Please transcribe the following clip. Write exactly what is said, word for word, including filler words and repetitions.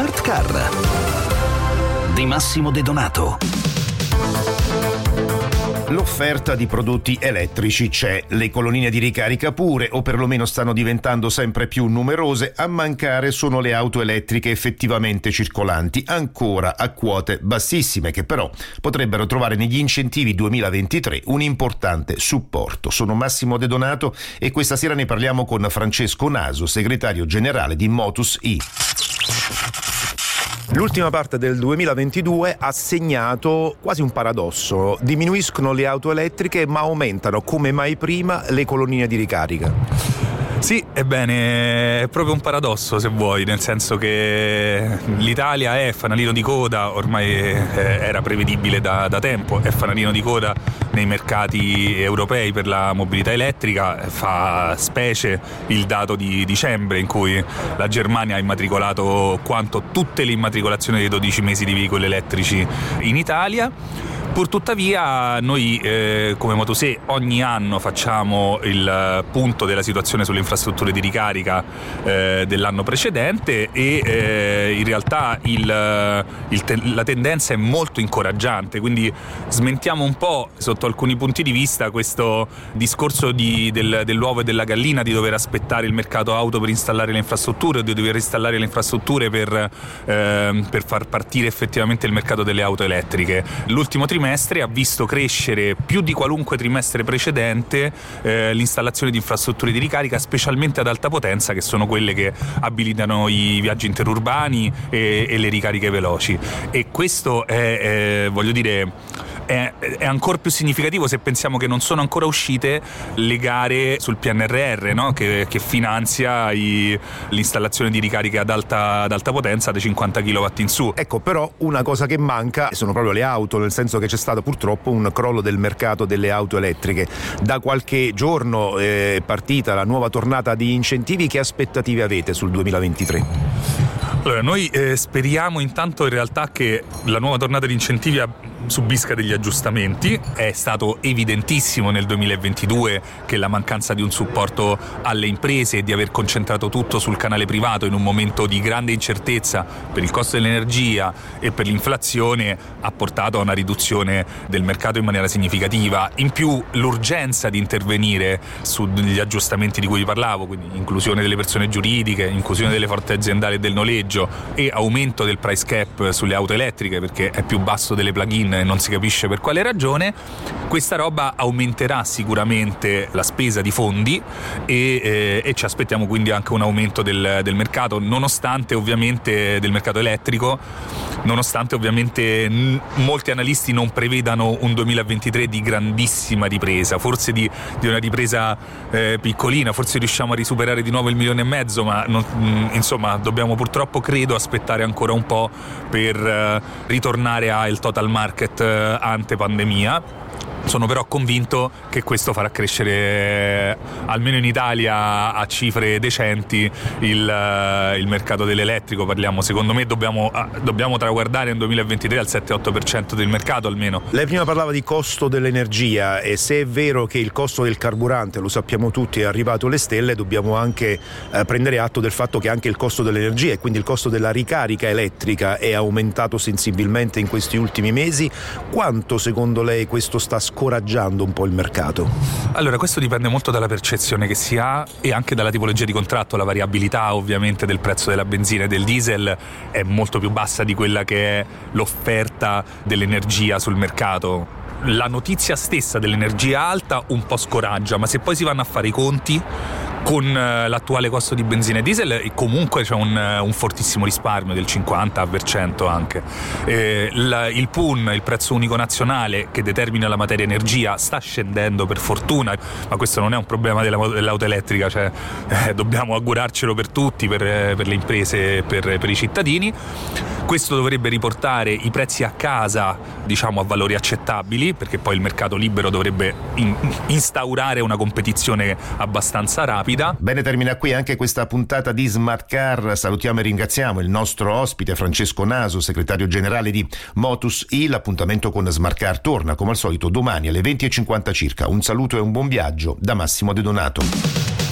Smart Car di Massimo De Donato. L'offerta di prodotti elettrici c'è, le colonnine di ricarica pure, o perlomeno stanno diventando sempre più numerose. A mancare sono le auto elettriche effettivamente circolanti, ancora a quote bassissime, che però potrebbero trovare negli incentivi duemilaventitré un importante supporto. Sono Massimo De Donato e questa sera ne parliamo con Francesco Naso, segretario generale di Motus E. L'ultima parte del duemilaventidue ha segnato quasi un paradosso: diminuiscono le auto elettriche ma aumentano come mai prima le colonnine di ricarica. Sì, ebbene, è proprio un paradosso, se vuoi, nel senso che l'Italia è fanalino di coda, ormai era prevedibile da, da tempo, è fanalino di coda nei mercati europei per la mobilità elettrica. Fa specie il dato di dicembre in cui la Germania ha immatricolato quanto tutte le immatricolazioni dei dodici mesi di veicoli elettrici in Italia. Purtuttavia noi eh, come Motus E ogni anno facciamo il punto della situazione sulle infrastrutture di ricarica eh, dell'anno precedente e eh, in realtà il, il te- la tendenza è molto incoraggiante, quindi smentiamo un po' sotto alcuni punti di vista questo discorso di, del, dell'uovo e della gallina, di dover aspettare il mercato auto per installare le infrastrutture o di dover installare le infrastrutture per, eh, per far partire effettivamente il mercato delle auto elettriche. L'ultimo trimestre ha visto crescere più di qualunque trimestre precedente eh, l'installazione di infrastrutture di ricarica, specialmente ad alta potenza, che sono quelle che abilitano i viaggi interurbani e, e le ricariche veloci. E questo è, eh, voglio dire... È, è ancora più significativo se pensiamo che non sono ancora uscite le gare sul P N R R, no? che, che finanzia i, l'installazione di ricariche ad alta, ad alta potenza da cinquanta chilowatt in su. Ecco, però una cosa che manca sono proprio le auto, nel senso che c'è stato purtroppo un crollo del mercato delle auto elettriche. Da qualche giorno è partita la nuova tornata di incentivi. Che aspettative avete sul duemilaventitré? Allora, noi eh, speriamo intanto in realtà che la nuova tornata di incentivi abbia subisca degli aggiustamenti. È stato evidentissimo nel duemilaventidue che la mancanza di un supporto alle imprese e di aver concentrato tutto sul canale privato in un momento di grande incertezza per il costo dell'energia e per l'inflazione ha portato a una riduzione del mercato in maniera significativa. In più l'urgenza di intervenire sugli aggiustamenti di cui vi parlavo, quindi inclusione delle persone giuridiche, inclusione delle flotte aziendali e del noleggio e aumento del price cap sulle auto elettriche perché è più basso delle plug-in, non si capisce per quale ragione. Questa roba aumenterà sicuramente la spesa di fondi e, eh, e ci aspettiamo quindi anche un aumento del, del mercato, nonostante ovviamente del mercato elettrico, nonostante ovviamente n- molti analisti non prevedano un duemilaventitré di grandissima ripresa, forse di, di una ripresa eh, piccolina, forse riusciamo a risuperare di nuovo il milione e mezzo, ma non, mh, insomma dobbiamo purtroppo, credo, aspettare ancora un po' per eh, ritornare al total market ante pandemia. Sono però convinto che questo farà crescere, almeno in Italia, a cifre decenti il, il mercato dell'elettrico. Parliamo, secondo me dobbiamo, dobbiamo traguardare nel duemilaventitré al sette otto percento del mercato almeno. Lei prima parlava di costo dell'energia e se è vero che il costo del carburante, lo sappiamo tutti, è arrivato alle stelle, dobbiamo anche eh, prendere atto del fatto che anche il costo dell'energia e quindi il costo della ricarica elettrica è aumentato sensibilmente in questi ultimi mesi. Quanto secondo lei questo sta scoraggiando un po' il mercato? Allora, questo dipende molto dalla percezione che si ha e anche dalla tipologia di contratto. La variabilità ovviamente del prezzo della benzina e del diesel è molto più bassa di quella che è l'offerta dell'energia sul mercato. La notizia stessa dell'energia alta un po' scoraggia, ma se poi si vanno a fare i conti con l'attuale costo di benzina e diesel comunque c'è un, un fortissimo risparmio del cinquanta percento anche. Eh, la, il P U N, il prezzo unico nazionale che determina la materia energia, sta scendendo per fortuna, ma questo non è un problema della, dell'auto elettrica, cioè eh, dobbiamo augurarcelo per tutti, per, per le imprese, per, per i cittadini. Questo dovrebbe riportare i prezzi a casa, diciamo, a valori accettabili, perché poi il mercato libero dovrebbe in, instaurare una competizione abbastanza rapida. Bene, termina qui anche questa puntata di Smart Car. Salutiamo e ringraziamo il nostro ospite Francesco Naso, segretario generale di Motus E. L'appuntamento con Smart Car torna come al solito domani alle venti e cinquanta circa. Un saluto e un buon viaggio da Massimo De Donato.